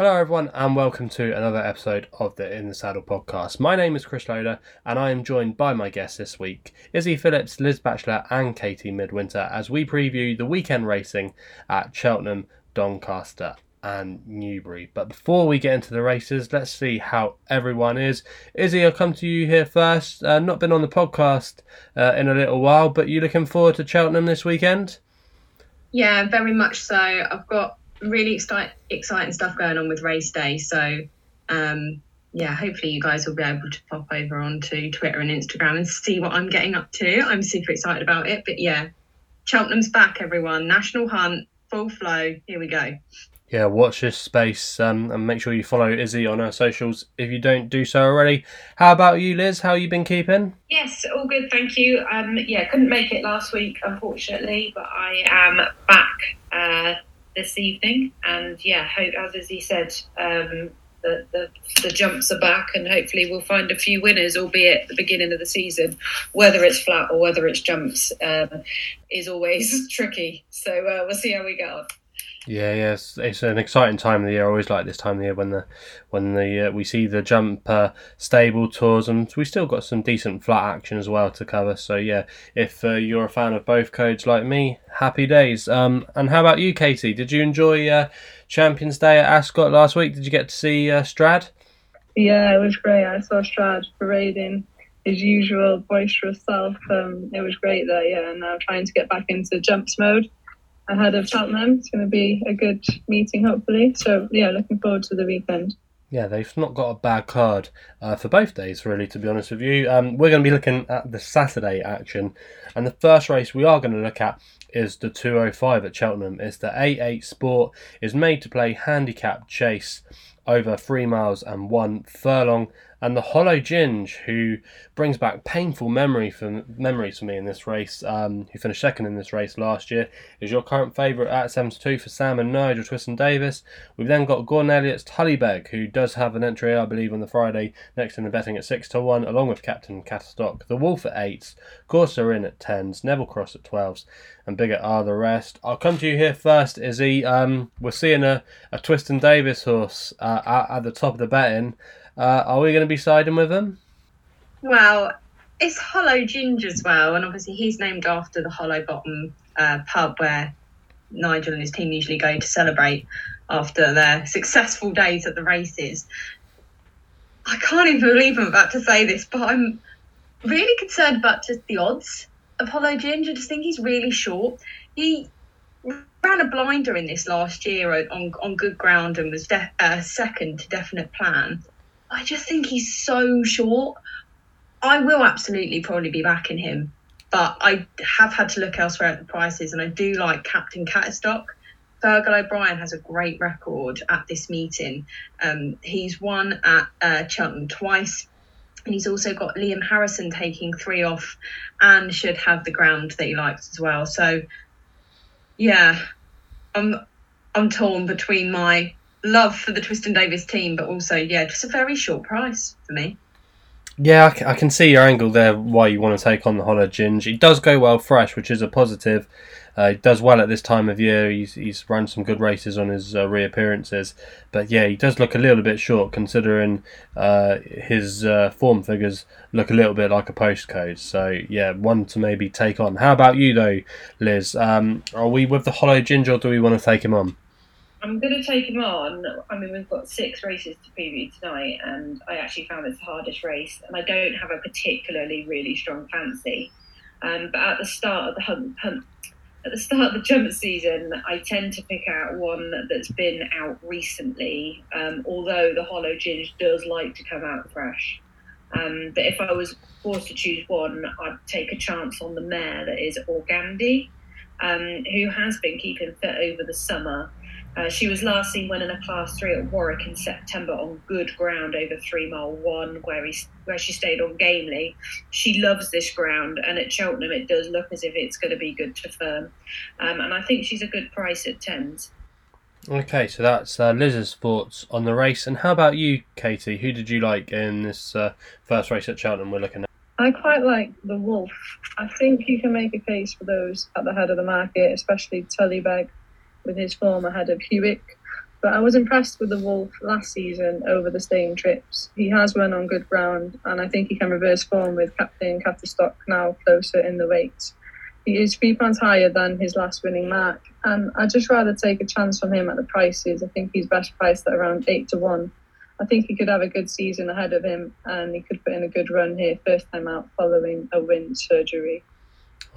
Hello everyone and welcome to another episode of the In the Saddle podcast. My name is Chris Loder and I am joined by my guests this week, Izzy Phillips, Liz Batchelor and Katie Midwinter, as we preview the weekend racing at Cheltenham, Doncaster and Newbury. But before we get into the races, let's see how everyone is. Izzy, I'll come to you here first. Not been on the podcast in a little while, but you looking forward to Cheltenham this weekend? Yeah, very much so. I've got really exciting stuff going on with race day, so hopefully you guys will be able to pop over onto Twitter and Instagram and see what I'm getting up to. I'm super excited about it, but yeah, Cheltenham's back everyone, national hunt, full flow, here we go. Yeah, watch this space and make sure you follow Izzy on her socials if you don't do so already. How about you, Liz? How you been keeping? Yes, all good, thank you. Couldn't make it last week, unfortunately, but I am back this evening. And yeah, hope, as Izzy said, the jumps are back and hopefully we'll find a few winners, albeit at the beginning of the season. Whether it's flat or whether it's jumps is always tricky. So we'll see how we get on. Yeah, it's an exciting time of the year. I always like this time of the year when we see the jump stable tours, and we still got some decent flat action as well to cover. So yeah, if you're a fan of both codes like me, happy days. And how about you, Katie? Did you enjoy Champions Day at Ascot last week? Did you get to see Strad? Yeah, it was great. I saw Strad parading his usual boisterous self. It was great there. Yeah, and now trying to get back into jumps mode ahead of Cheltenham. It's going to be a good meeting, hopefully. So, yeah, looking forward to the weekend. Yeah, they've not got a bad card for both days, really, to be honest with you. We're going to be looking at the Saturday action. And the first race we are going to look at is the 205 at Cheltenham. It's the 8-8 Sport. It's made to play handicap chase over 3 miles and 1 furlong. And the Hollow Ginge, who brings back painful memories for me in this race, who finished second in this race last year, is your current favourite at 72 for Sam and Nigel Twiston Davis. We've then got Gordon Elliott's Tullybeg, who does have an entry, I believe, on the Friday, next in the betting at 6-1, along with Captain Catstock. The Wolf at 8s, Corsair in at 10s, Neville Cross at 12s, and bigger are the rest. I'll come to you here first, Izzy. We're seeing a Twiston Davis horse at the top of the betting. Are we going to be siding with him? Well, it's Hollow Ginge as well, and obviously he's named after the Hollow Bottom pub where Nigel and his team usually go to celebrate after their successful days at the races. I can't even believe I'm about to say this, but I'm really concerned about just the odds of Hollow Ginge. I just think he's really short. He ran a blinder in this last year on good ground and was second to Definite Plan. I just think he's so short. I will absolutely probably be backing him, but I have had to look elsewhere at the prices, and I do like Captain Catstock. Fergal O'Brien has a great record at this meeting. He's won at Cheltenham twice, and he's also got Liam Harrison taking 3 off and should have the ground that he likes as well. So, yeah, I'm torn between my love for the Twiston Davis team, but also, yeah, just a very short price for me. Yeah, I can see your angle there, why you want to take on the Hollow Ginge. He does go well fresh, which is a positive. He does well at this time of year. He's run some good races on his reappearances. But yeah, he does look a little bit short, considering his form figures look a little bit like a postcode. So yeah, one to maybe take on. How about you though, Liz? Are we with the Hollow Ginge or do we want to take him on? I'm going to take him on. I mean, we've got 6 races to preview tonight, and I actually found it's the hardest race, and I don't have a particularly really strong fancy. But at the start of the hunt, at the start of the jump season, I tend to pick out one that's been out recently, although the Hollow Ginge does like to come out fresh. But if I was forced to choose one, I'd take a chance on the mare that is Organdi, who has been keeping fit over the summer. She was last seen winning a Class 3 at Warwick in September on good ground over 3 mile 1, where she stayed on gamely. She loves this ground, and at Cheltenham it does look as if it's going to be good to firm. And I think she's a good price at 10s. Okay, so that's Liz's thoughts on the race. And how about you, Katie? Who did you like in this first race at Cheltenham we're looking at? I quite like the Wolf. I think you can make a case for those at the head of the market, especially Tullybeg, with his form ahead of Hewick. But I was impressed with the Wolf last season over the staying trips. He has run on good ground, and I think he can reverse form with Captain Catstock now closer in the weights. He is £3 higher than his last winning mark, and I'd just rather take a chance from him at the prices. I think he's best priced at around 8-1. I think he could have a good season ahead of him, and he could put in a good run here first time out following a wind surgery.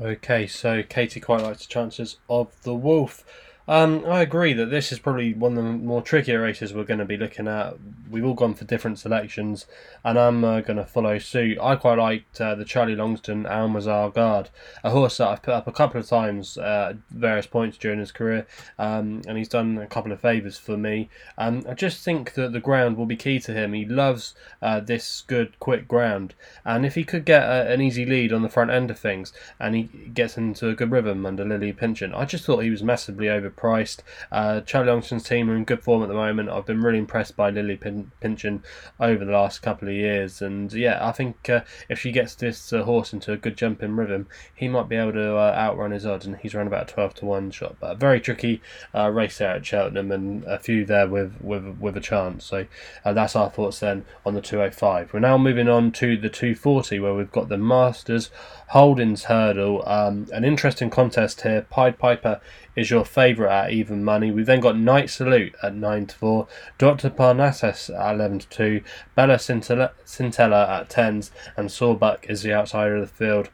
Okay, so Katie quite likes the chances of the Wolf. I agree that this is probably one of the more trickier races we're going to be looking at. We've all gone for different selections, and I'm going to follow suit. I quite liked the Charlie Longston Almazar Guard, a horse that I've put up a couple of times at various points during his career, and he's done a couple of favours for me. I just think that the ground will be key to him. He loves this good, quick ground, and if he could get an easy lead on the front end of things, and he gets into a good rhythm under Lily Pynchon, I just thought he was massively overpriced. Charlie Longston's team are in good form at the moment. I've been really impressed by Lily Pynchon over the last couple of years, and yeah, I think if she gets this horse into a good jumping rhythm, he might be able to outrun his odds, and he's around about 12-1 shot. But a very tricky race there at Cheltenham, and a few there with a chance. So that's our thoughts then on the 205. We're now moving on to the 240, where we've got the Masters Holdings Hurdle. An interesting contest here. Pied Piper is your favourite at even money. We've then got Knight Salute at 9-4, Dr. Parnassus at 11-2, Bella Scintilla at 10s, and Sawbuck is the outsider of the field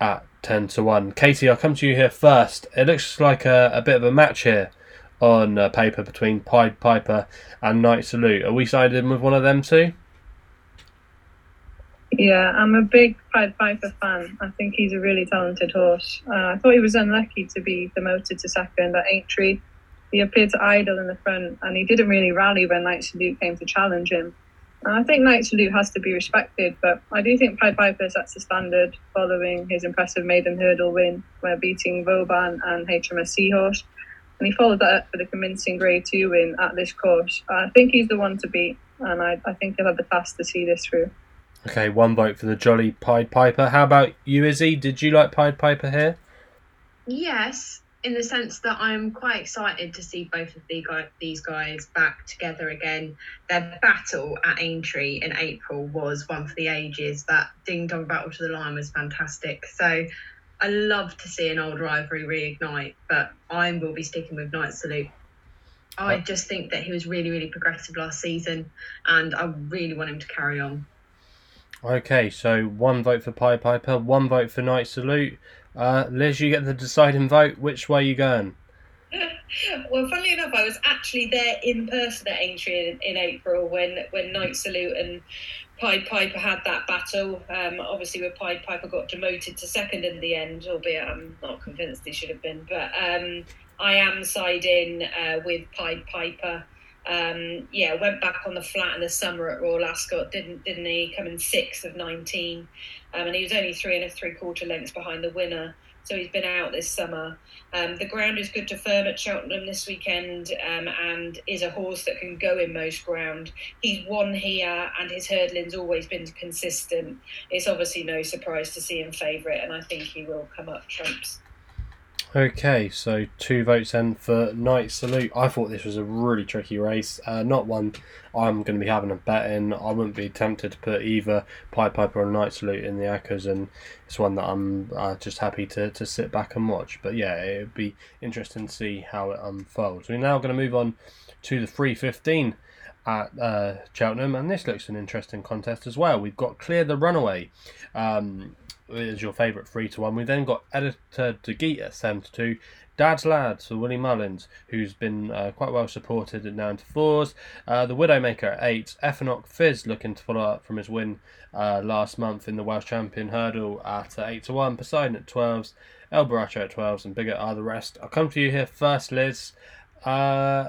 at 10-1. Katie, I'll come to you here first. It looks like a bit of a match here on paper between Pied Piper and Knight Salute. Are we siding with one of them too? Yeah, I'm a big Pied Piper fan. I think he's a really talented horse. I thought he was unlucky to be demoted to second at Aintree. He appeared to idle in the front, and he didn't really rally when Knight Salute came to challenge him. And I think Knight Salute has to be respected, but I do think Pied Piper sets the standard following his impressive maiden hurdle win, where beating Vauban and HMS Seahorse. And he followed that up with a convincing Grade 2 win at this course. I think he's the one to beat, and I think he'll have the task to see this through. Okay, one vote for the jolly Pied Piper. How about you, Izzy? Did you like Pied Piper here? Yes, in the sense that I'm quite excited to see both of these guys back together again. Their battle at Aintree in April was one for the ages. That ding-dong battle to the line was fantastic. So I love to see an old rivalry reignite, but I will be sticking with Knight Salute. I just think that he was really, really progressive last season, and I really want him to carry on. Okay, so one vote for Pied Piper, one vote for Knight Salute. Liz, you get the deciding vote. Which way are you going? Well, funnily enough, I was actually there in person at Aintree in April when Knight Salute and Pied Piper had that battle. Obviously, where Pied Piper got demoted to second in the end, albeit I'm not convinced he should have been. But I am siding with Pied Piper. Went back on the flat in the summer at Royal Ascot, didn't he? Coming 6th of 19, and he was only 3 3/4 lengths behind the winner, so he's been out this summer. The ground is good to firm at Cheltenham this weekend, and is a horse that can go in most ground. He's won here, and his hurdling's always been consistent. It's obviously no surprise to see him favourite, and I think he will come up trumps. Okay, so two votes then for Knight Salute. I thought this was a really tricky race. Not one I'm going to be having a bet in. I wouldn't be tempted to put either Pied Piper or Knight Salute in the Acres, and it's one that I'm just happy to sit back and watch. But yeah, it would be interesting to see how it unfolds. We're now going to move on to the 315 at Cheltenham, and this looks an interesting contest as well. We've got Clear the Runaway. Is your favourite 3-1. We then got Editor De Geeta 7-2, Dad's Lads for Willie Mullins, who's been quite well supported at 9-4s. The Widowmaker at 8, Effernock Fizz looking to follow up from his win last month in the Welsh Champion Hurdle at 8-1, Poseidon at 12s, El Baracho at 12s, and bigger are the rest. I'll come to you here first, Liz. Clear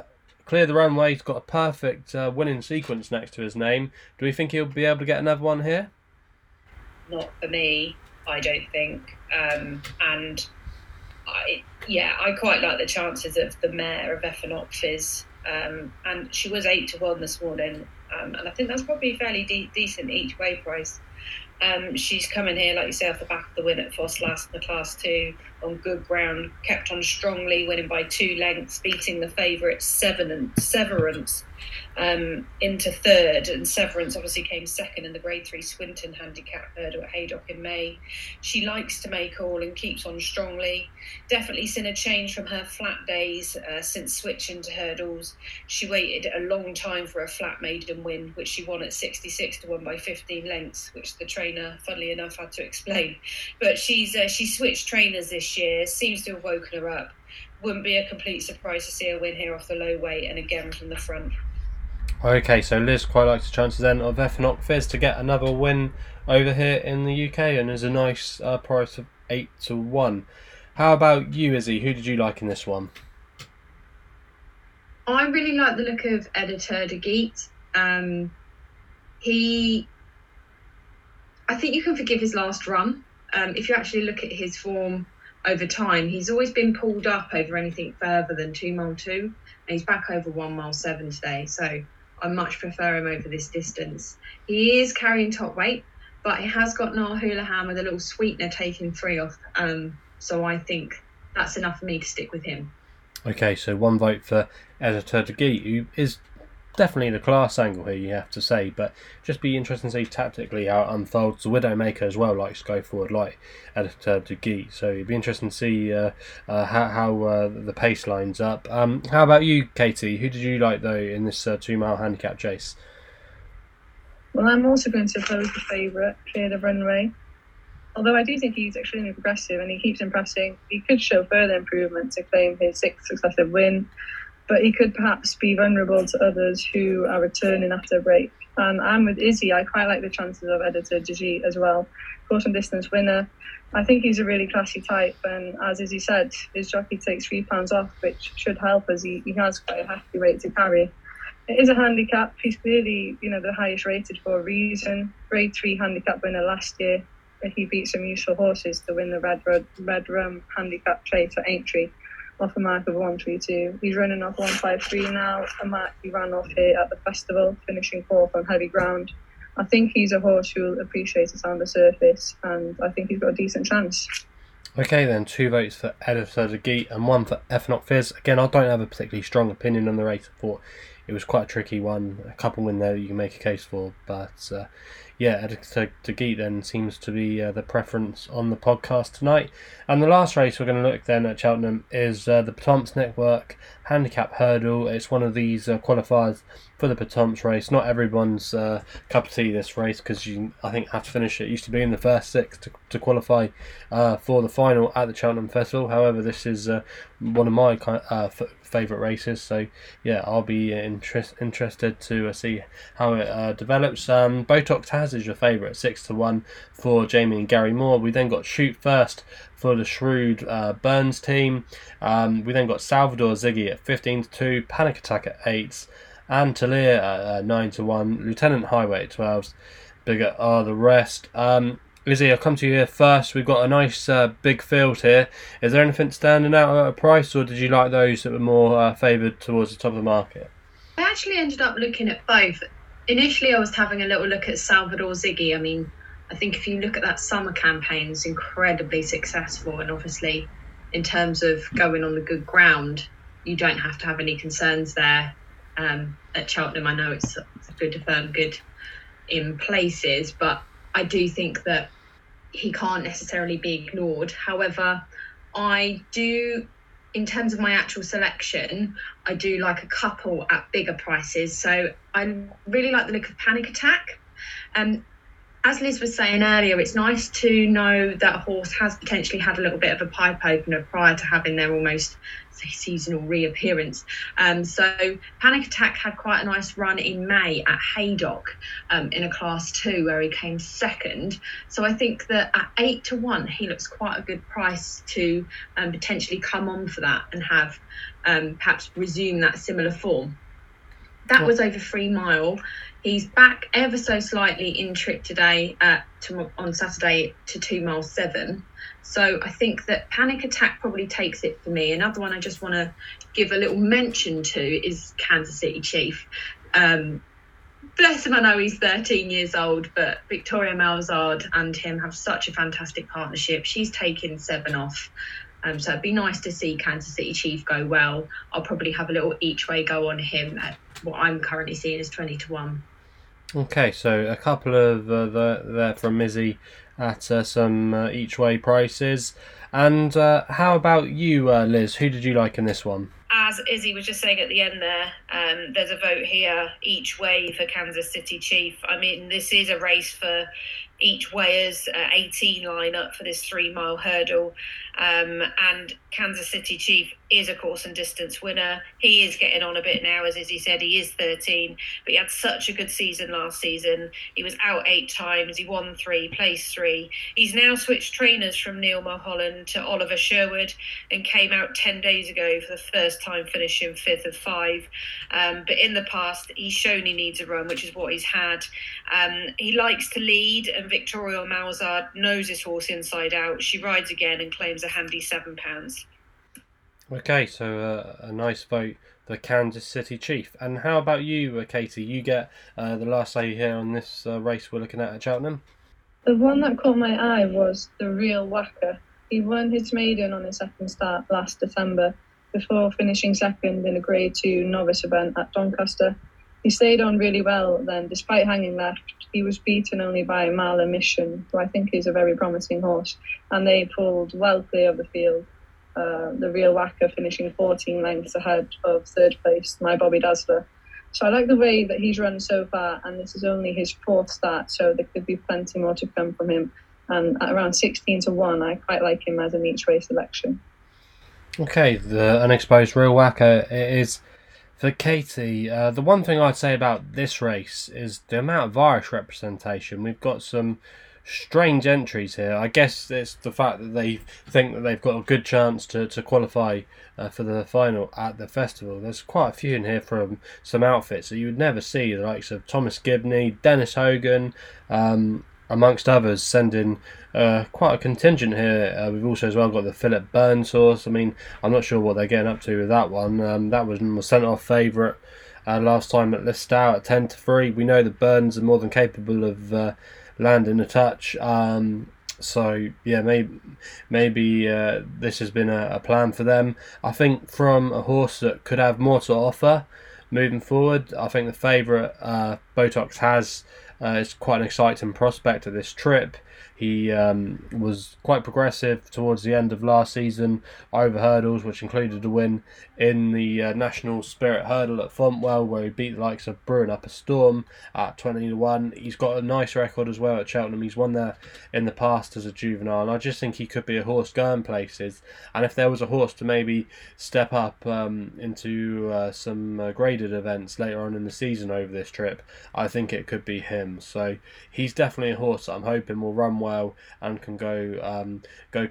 the Runway's got a perfect winning sequence next to his name. Do we think he'll be able to get another one here? Not for me, I don't think. I quite like the chances of the mare of Effernock Fizz. And she was 8-1 this morning. And I think that's probably fairly decent each way price. She's come in here, like you say, off the back of the win at Foss last in the Class 2 on good ground, kept on strongly, winning by 2 lengths, beating the favourite Severance into third. And Severance obviously came second in the Grade 3 Swinton Handicap Hurdle at Haydock in May. She likes to make all and keeps on strongly. Definitely seen a change from her flat days since switching to hurdles. She waited a long time for a flat maiden win, which she won at 66 to 1 by 15 lengths, which the trainer, funnily enough, had to explain. But she switched trainers this year, seems to have woken her up. Wouldn't be a complete surprise to see her win here off the low weight and again from the front. Okay, so Liz quite likes the chances then of Effernock Fizz to get another win over here in the UK, and is a nice price of 8 to 1. How about you, Izzy? Who did you like in this one? I really like the look of Editor De Geeta. I think you can forgive his last run. If you actually look at his form over time, he's always been pulled up over anything further than 2 mile 2, and he's back over 1 mile 7 today, so I much prefer him over this distance. He is carrying top weight, but he has got Niall Houlihan with a little sweetener taking free off, so I think that's enough for me to stick with him. Okay, so one vote for Editor De Geeta, who is definitely the class angle here, you have to say, but just be interesting to see tactically how it unfolds. The Widowmaker as well likes to go forward like Editor De Geeta, so it'd be interesting to see how the pace lines up. How about you, Katie? Who did you like though in this 2 mile handicap chase? Well, I'm also going to oppose the favourite, Clear the Runway, although I do think he's extremely progressive and he keeps impressing. He could show further improvement to claim his 6th successive win, but he could perhaps be vulnerable to others who are returning after a break. And I'm with Izzy. I quite like the chances of Editor De Geeta as well. Course and distance winner. I think he's a really classy type, and as Izzy said, his jockey takes 3 pounds off, which should help us. He has quite a hefty weight to carry. It is a handicap. He's clearly, the highest rated for a reason. Grade 3 handicap winner last year, but he beat some useful horses to win the Red Rum handicap chase at Aintree, off a mark of 132. He's running off 153 now, a mark he ran off here at the festival, finishing 4th on heavy ground. I think he's a horse who'll appreciate it on the surface, and I think he's got a decent chance. Okay then, 2 votes for Editor De Geeta and 1 for Effernock Fizz. Again, I don't have a particularly strong opinion on the race. I thought it was quite a tricky one, a couple in there that you can make a case for, but Editor De Geeta then seems to be the preference on the podcast tonight. And the last race we're going to look then at Cheltenham is the Potomac Network Handicap Hurdle. It's one of these qualifiers for the Potomac race. Not everyone's cup of tea, this race, because you, I think, have to finish it. It used to be in the first 6 to qualify for the final at the Cheltenham Festival. However, this is one of my favourite races, so I'll be interested to see how it develops. Botox Taz is your favourite, 6 to 1 for Jamie and Gary Moore. We then got Shoot First for the Shrewd Burns team. We then got Salvador Ziggy at 15 to 2, Panic Attack at 8s, and Talir at 9 to 1, Lieutenant Highway at 12s. Bigger are the rest. Izzy, I'll come to you here first. We've got a nice big field here. Is there anything standing out at a price, or did you like those that were more favoured towards the top of the market? I actually ended up looking at both. Initially, I was having a little look at Salvador Ziggy. I mean, I think if you look at that summer campaign, it's incredibly successful, and obviously in terms of going on the good ground, you don't have to have any concerns there at Cheltenham. I know it's a good firm, good in places, but I do think that he can't necessarily be ignored. However, in terms of my actual selection, I do like a couple at bigger prices. So I really like the look of Panic Attack. As Liz was saying earlier, it's nice to know that a horse has potentially had a little bit of a pipe opener prior to having their almost seasonal reappearance. So Panic Attack had quite a nice run in May at Haydock in a Class 2 where he came second. So I think that at 8 to 1, he looks quite a good price to potentially come on for that and have perhaps resume that similar form. That was over 3 mile. He's back ever so slightly in trip today on Saturday to 2 mile 7. So I think that Panic Attack probably takes it for me. Another one I just want to give a little mention to is Kansas City Chief. bless him, I know he's 13 years old, but Victoria Malzard and him have such a fantastic partnership. She's taken 7 off. So it'd be nice to see Kansas City Chief go well. I'll probably have a little each way go on him at what I'm currently seeing is 20-1. Okay, so a couple of there from Izzy at some each way prices. And how about you, Liz? Who did you like in this one? As Izzy was just saying at the end there, there's a vote here each way for Kansas City Chief. I mean, this is a race for each wayers, 18 lineup for this 3-mile hurdle. And Kansas City Chief is a course and distance winner. He is getting on a bit now, as Izzy said, he is 13, but he had such a good season last season. He was out 8 times, he won 3, placed 3. He's now switched trainers from Neil Mulholland to Oliver Sherwood and came out 10 days ago for the first time finishing 5th of 5. But in the past, he's shown he needs a run, which is what he's had. He likes to lead, and Victoria Malzard knows his horse inside out. She rides again and claims a handy £7. Okay, so a nice vote for Kansas City Chief. And how about you, Katie? You get the last say here on this race we're looking at Cheltenham. The one that caught my eye was the Real Whacker. He won his maiden on his second start last December before finishing second in a Grade 2 novice event at Doncaster. He stayed on really well then, despite hanging left. He was beaten only by Mala Mission, who I think is a very promising horse, and they pulled well clear of the field. The Real Whacker finishing 14 lengths ahead of third place, My Bobby Dazzler. So I like the way that he's run so far, and this is only his 4th start, so there could be plenty more to come from him. And at around 16-1, I quite like him as an each way selection. Okay, the unexposed Real Whacker is... For Katie, the one thing I'd say about this race is the amount of Irish representation. We've got some strange entries here. I guess it's the fact that they think that they've got a good chance to qualify for the final at the festival. There's quite a few in here from some outfits that you would never see, the likes of Thomas Gibney, Dennis Hogan, amongst others, sending quite a contingent here. We've also as well got the Philip Burns horse. I mean, I'm not sure what they're getting up to with that one. That was a sent-off favourite last time at Listowel at 10-3. We know the Burns are more than capable of landing a touch. So, yeah, maybe this has been a plan for them. I think from a horse that could have more to offer moving forward, I think the favourite Botox has... it's quite an exciting prospect of this trip. He was quite progressive towards the end of last season over hurdles, which included a win in the National Spirit Hurdle at Fontwell, where he beat the likes of Brewing Up a Storm at 20-1. He's got a nice record as well at Cheltenham. He's won there in the past as a juvenile, and I just think he could be a horse going places. And if there was a horse to maybe step up into some graded events later on in the season over this trip, I think it could be him. So he's definitely a horse that I'm hoping will run well and can go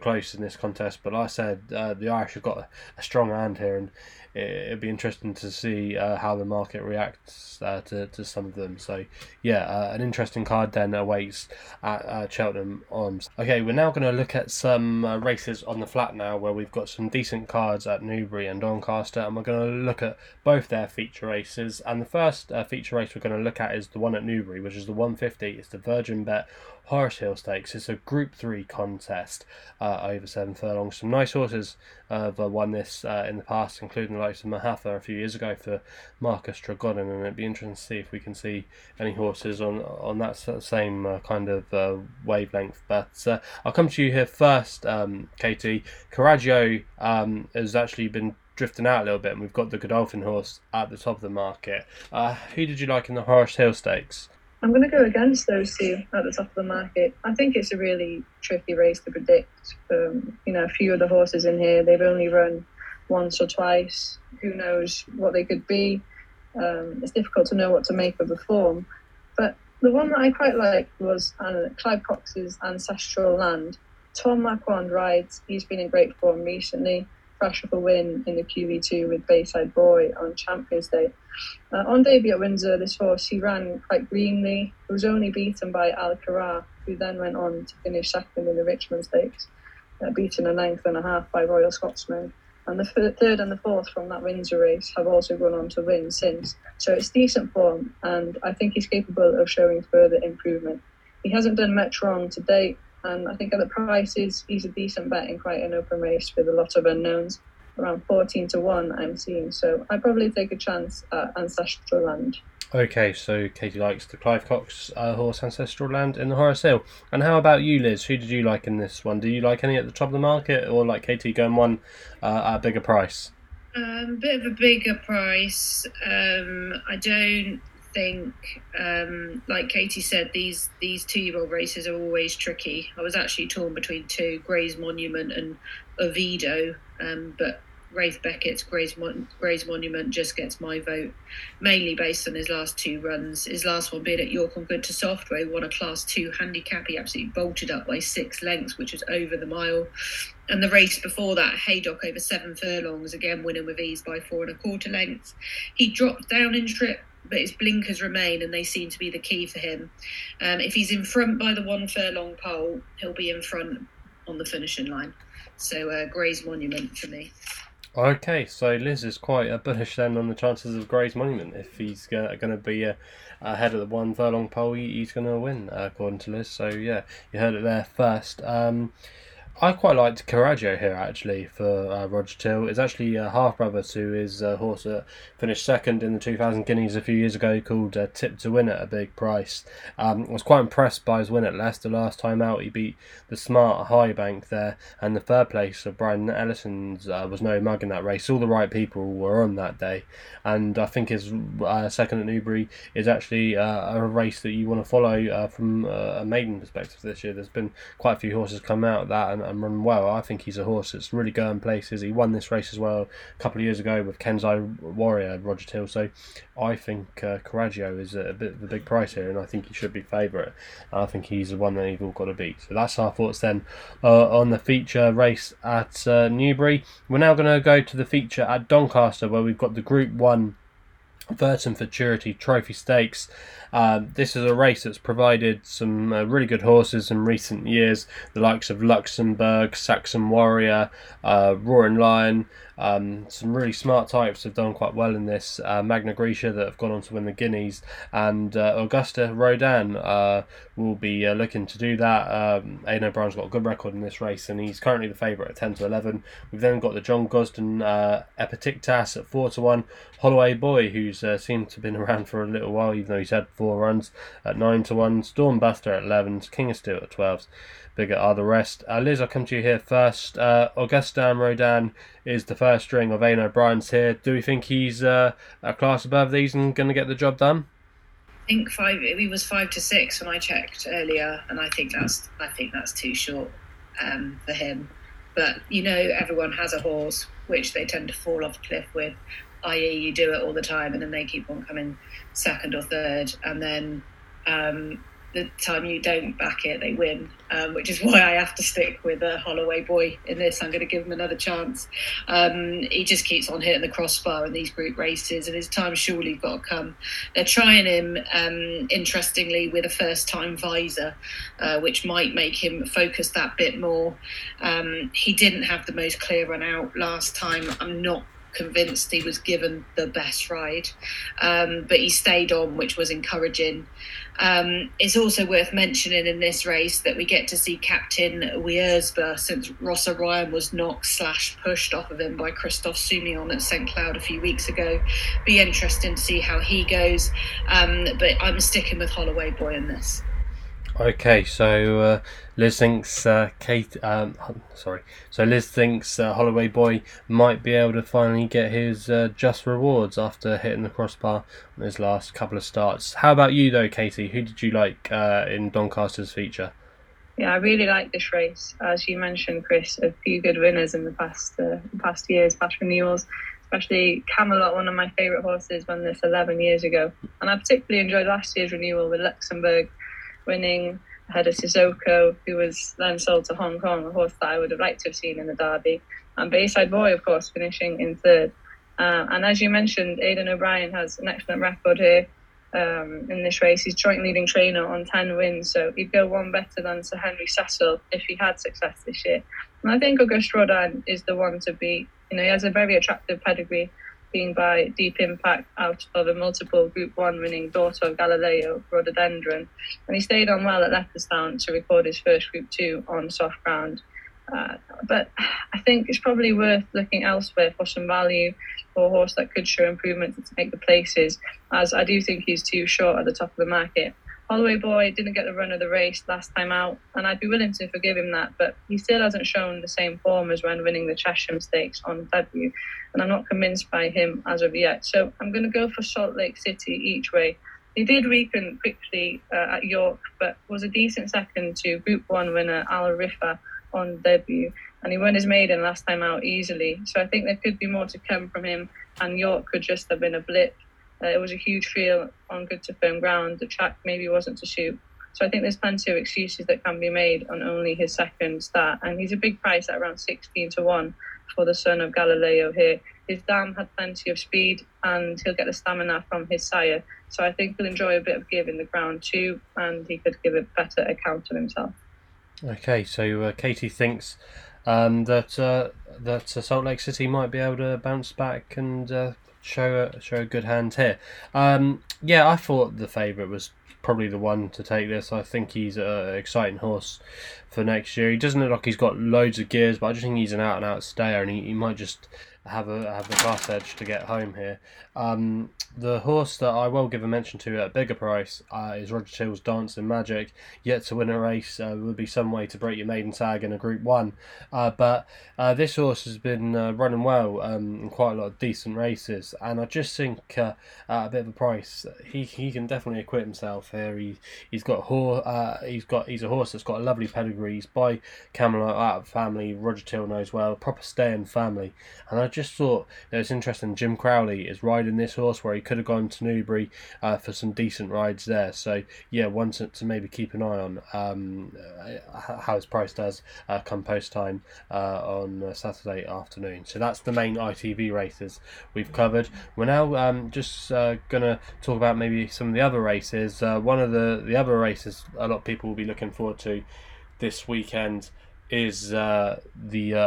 close in this contest. But like I said, the Irish have got a strong hand here, and it'd be interesting to see how the market reacts to some of them. So yeah, an interesting card then awaits at Cheltenham Arms. Okay, we're now going to look at some races on the flat now, where we've got some decent cards at Newbury and Doncaster, and we're going to look at both their feature races. And the first feature race we're going to look at is the one at Newbury, which is the 150. It's the Virgin Bet Horace Hill Stakes. It's a Group 3 contest over 7 furlongs. Some nice horses have won this in the past, including the likes of Mahatha a few years ago for Marcus Tregonin, and it'd be interesting to see if we can see any horses on that same kind of wavelength. But I'll come to you here first, Katie. Caraggio has actually been drifting out a little bit, and we've got the Godolphin horse at the top of the market. Who did you like in the Horace Hill Stakes? I'm going to go against those two at the top of the market. I think it's a really tricky race to predict. A few of the horses in here, they've only run once or twice. Who knows what they could be? It's difficult to know what to make of the form. But the one that I quite liked was Clive Cox's Ancestral Land. Tom Marquand rides. He's been in great form recently, fresh off a win in the QV2 with Bayside Boy on Champions Day. On debut at Windsor, this horse, he ran quite greenly. He was only beaten by Al Carrar, who then went on to finish second in the Richmond Stakes, beaten a length and a half by Royal Scotsman. and the third and the fourth from that Windsor race have also gone on to win since. So it's decent form, and I think he's capable of showing further improvement. He hasn't done much wrong to date, and I think at the prices, he's a decent bet in quite an open race with a lot of unknowns. Around 14-1 I'm seeing, so I'd probably take a chance at Ancestral Land. Okay, so Katie likes the Clive Cox horse Ancestral Land in the Horace Hill. And how about you, Liz? Who did you like in this one? Do you like any at the top of the market, or like Katie going one at a bigger price? A bit of a bigger price. I don't think, like Katie said, these 2-year-old races are always tricky. I was actually torn between two, Gray's Monument and Oviedo, but Rafe Beckett's Gray's Monument just gets my vote, mainly based on his last two runs. His last one being at York on Good to Soft, where he won a Class 2 handicap. He absolutely bolted up by 6 lengths, which was over the mile. And the race before that, Haydock over 7 furlongs, again winning with ease by 4 1/4 lengths. He dropped down in trip, but his blinkers remain, and they seem to be the key for him. If he's in front by the 1 furlong pole, he'll be in front on the finishing line. So Gray's Monument for me. Okay, so Liz is quite bullish then on the chances of Gray's Monument. If he's going to be ahead of the 1 furlong pole, he's going to win, according to Liz. So yeah, you heard it there first. I quite liked Coraggio here, actually, for Roger Till. It's actually a half-brother to his horse that finished second in the 2,000 Guineas a few years ago, called Tip to Win at a Big Price. I was quite impressed by his win at Leicester last time out. He beat the smart High Bank there, and the third place of Brian Ellison's was no mug in that race. All the right people were on that day, and I think his second at Newbury is actually a race that you want to follow from a maiden perspective this year. There's been quite a few horses come out of that and run well. I think he's a horse that's really going places. He won this race as well a couple of years ago with Kenzai Warrior, Roger Till. So I think Coraggio is a bit of a big price here, and I think he should be favourite. I think he's the one that you've all got to beat. So that's our thoughts then on the feature race at Newbury. We're now going to go to the feature at Doncaster, where we've got the Group 1 Burton Futurity Trophy Stakes. This is a race that's provided some really good horses in recent years, the likes of Luxembourg, Saxon Warrior, Roaring Lion. Some really smart types have done quite well in this. Magna Graecia, that have gone on to win the Guineas, and Augusta Rodin will be looking to do that. Aidan O'Brien's got a good record in this race, and he's currently the favourite at 10-11. We've then got the John Gosden Epictetus at 4-1. Holloway Boy, who's seemed to have been around for a little while, even though he's had 4 runs, at 9-1. Stormbuster at 11s. King of Steel at 12s. Bigger are the rest. Liz, I'll come to you here first. Augustin Rodin is the first string of Aidan O'Brien's here. Do we think he's a class above these and going to get the job done? I think he was 5-6 when I checked earlier, and I think that's too short for him. But you know, everyone has a horse which they tend to fall off a cliff with, i.e. you do it all the time and then they keep on coming second or third, and then the time you don't back it, they win, which is why I have to stick with a Holloway Boy in this. I'm going to give him another chance. He just keeps on hitting the crossbar in these group races, and his time surely got to come. They're trying him, interestingly, with a first-time visor, which might make him focus that bit more. He didn't have the most clear run out last time. I'm not convinced he was given the best ride, but he stayed on, which was encouraging. It's also worth mentioning in this race that we get to see Captain Wiersbe, since Ross O'Brien was knocked/pushed off of him by Christophe Soumillon at St Cloud a few weeks ago. Be interesting to see how he goes, but I'm sticking with Holloway Boy in this. Okay, so Liz thinks Holloway Boy might be able to finally get his just rewards after hitting the crossbar on his last couple of starts. How about you though, Katie? Who did you like in Doncaster's feature? Yeah, I really like this race. As you mentioned, Chris, a few good winners in the past years, past renewals. Especially Camelot, one of my favourite horses, won this 11 years ago, and I particularly enjoyed last year's renewal with Luxembourg winning ahead of Sissoko, who was then sold to Hong Kong, a horse that I would have liked to have seen in the Derby. And Bayside Boy, of course, finishing in third. And as you mentioned, Aidan O'Brien has an excellent record here in this race. He's joint leading trainer on 10 wins, so he'd go one better than Sir Henry Cecil if he had success this year. And I think Auguste Rodin is the one to beat You know, he has a very attractive pedigree, being by Deep Impact out of a multiple Group 1 winning daughter of Galileo, Rhododendron, and he stayed on well at Leopardstown to record his first Group 2 on soft ground. But I think it's probably worth looking elsewhere for some value for a horse that could show improvement to take the places, as I do think he's too short at the top of the market. Holloway Boy didn't get the run of the race last time out, and I'd be willing to forgive him that, but he still hasn't shown the same form as when winning the Cheshire Stakes on debut, and I'm not convinced by him as of yet. So I'm going to go for Salt Lake City each way. He did weaken quickly at York, but was a decent second to Group 1 winner Al Riffa on debut, and he won his maiden last time out easily. So I think there could be more to come from him, and York could just have been a blip. It was a huge field on good to firm ground. The track maybe wasn't to suit. So I think there's plenty of excuses that can be made on only his second start. And he's a big price at around 16-1 for the son of Galileo here. His dam had plenty of speed, and he'll get the stamina from his sire. So I think he'll enjoy a bit of give in the ground too, and he could give a better account of himself. Okay, so Katie thinks that Salt Lake City might be able to bounce back and show a good hand here. Yeah, I thought the favourite was probably the one to take this. I think he's an exciting horse for next year. He doesn't look like he's got loads of gears, but I just think he's an out-and-out stayer, and he might just have a class edge to get home here. The horse that I will give a mention to at a bigger price is Roger Till's Dancing Magic. Yet to win a race would be some way to break your maiden tag in a Group 1. But this horse has been running well in quite a lot of decent races, and I just think at a bit of a price, he can definitely acquit himself here. He's a horse that's got a lovely pedigree. He's by Camelot out of family. Roger Till knows well, proper stay-in family, and I just thought it was interesting. Jim Crowley is riding this horse where he could have gone to Newbury for some decent rides there. So yeah, one to maybe keep an eye on how his price does come post time on Saturday afternoon. So that's the main ITV races we've covered. We're now just going to talk about maybe some of the other races. One of the other races a lot of people will be looking forward to this weekend is the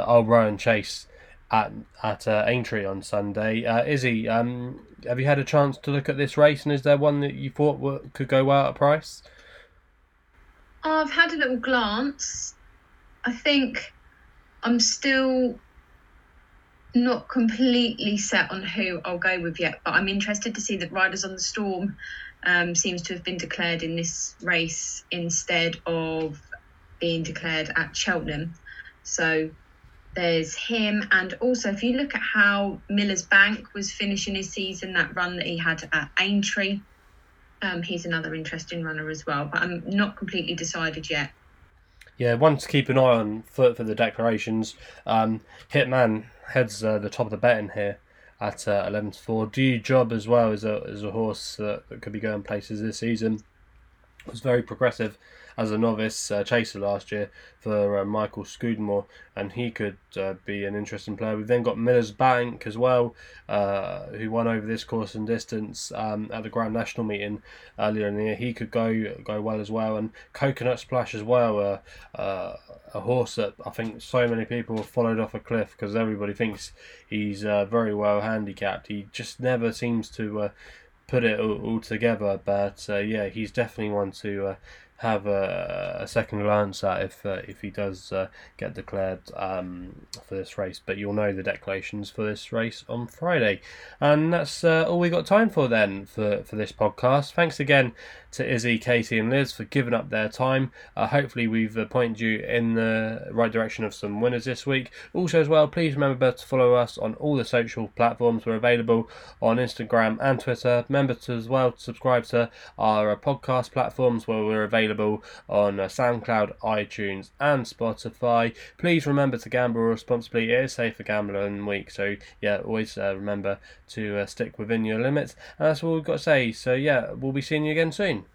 Isle Rowan Chase at Aintree on Sunday. Izzy, have you had a chance to look at this race, and is there one that you thought could go well at price? I've had a little glance. I think I'm still not completely set on who I'll go with yet, but I'm interested to see that Riders on the Storm seems to have been declared in this race instead of being declared at Cheltenham. So there's him, and also if you look at how Miller's Bank was finishing his season, that run that he had at Aintree, he's another interesting runner as well, but I'm not completely decided yet. Yeah, one to keep an eye on for the declarations. Hitman heads the top of the betting here at 11-4. Do Job as well is a horse that could be going places this season. Was very progressive as a novice chaser last year for Michael Scudamore, and he could be an interesting player. We've then got Miller's Bank as well, who won over this course and distance at the Grand National meeting earlier in the year. He could go well as well. And Coconut Splash as well, a horse that I think so many people have followed off a cliff because everybody thinks he's very well handicapped. He just never seems to put it all together, but yeah, he's definitely one to have a second glance at if he does get declared for this race. But you'll know the declarations for this race on Friday, and that's all we got time for then for this podcast. Thanks again to Izzy, Katie and Liz for giving up their time. Hopefully we've pointed you in the right direction of some winners this week. Also as well, please remember to follow us on all the social platforms. We're available on Instagram and Twitter. Remember to as well subscribe to our podcast platforms, where we're available on SoundCloud, iTunes and Spotify. Please remember to gamble responsibly. It is safe for gambling week, so yeah, always remember to stick within your limits, and that's all we've got to say. So yeah, we'll be seeing you again soon.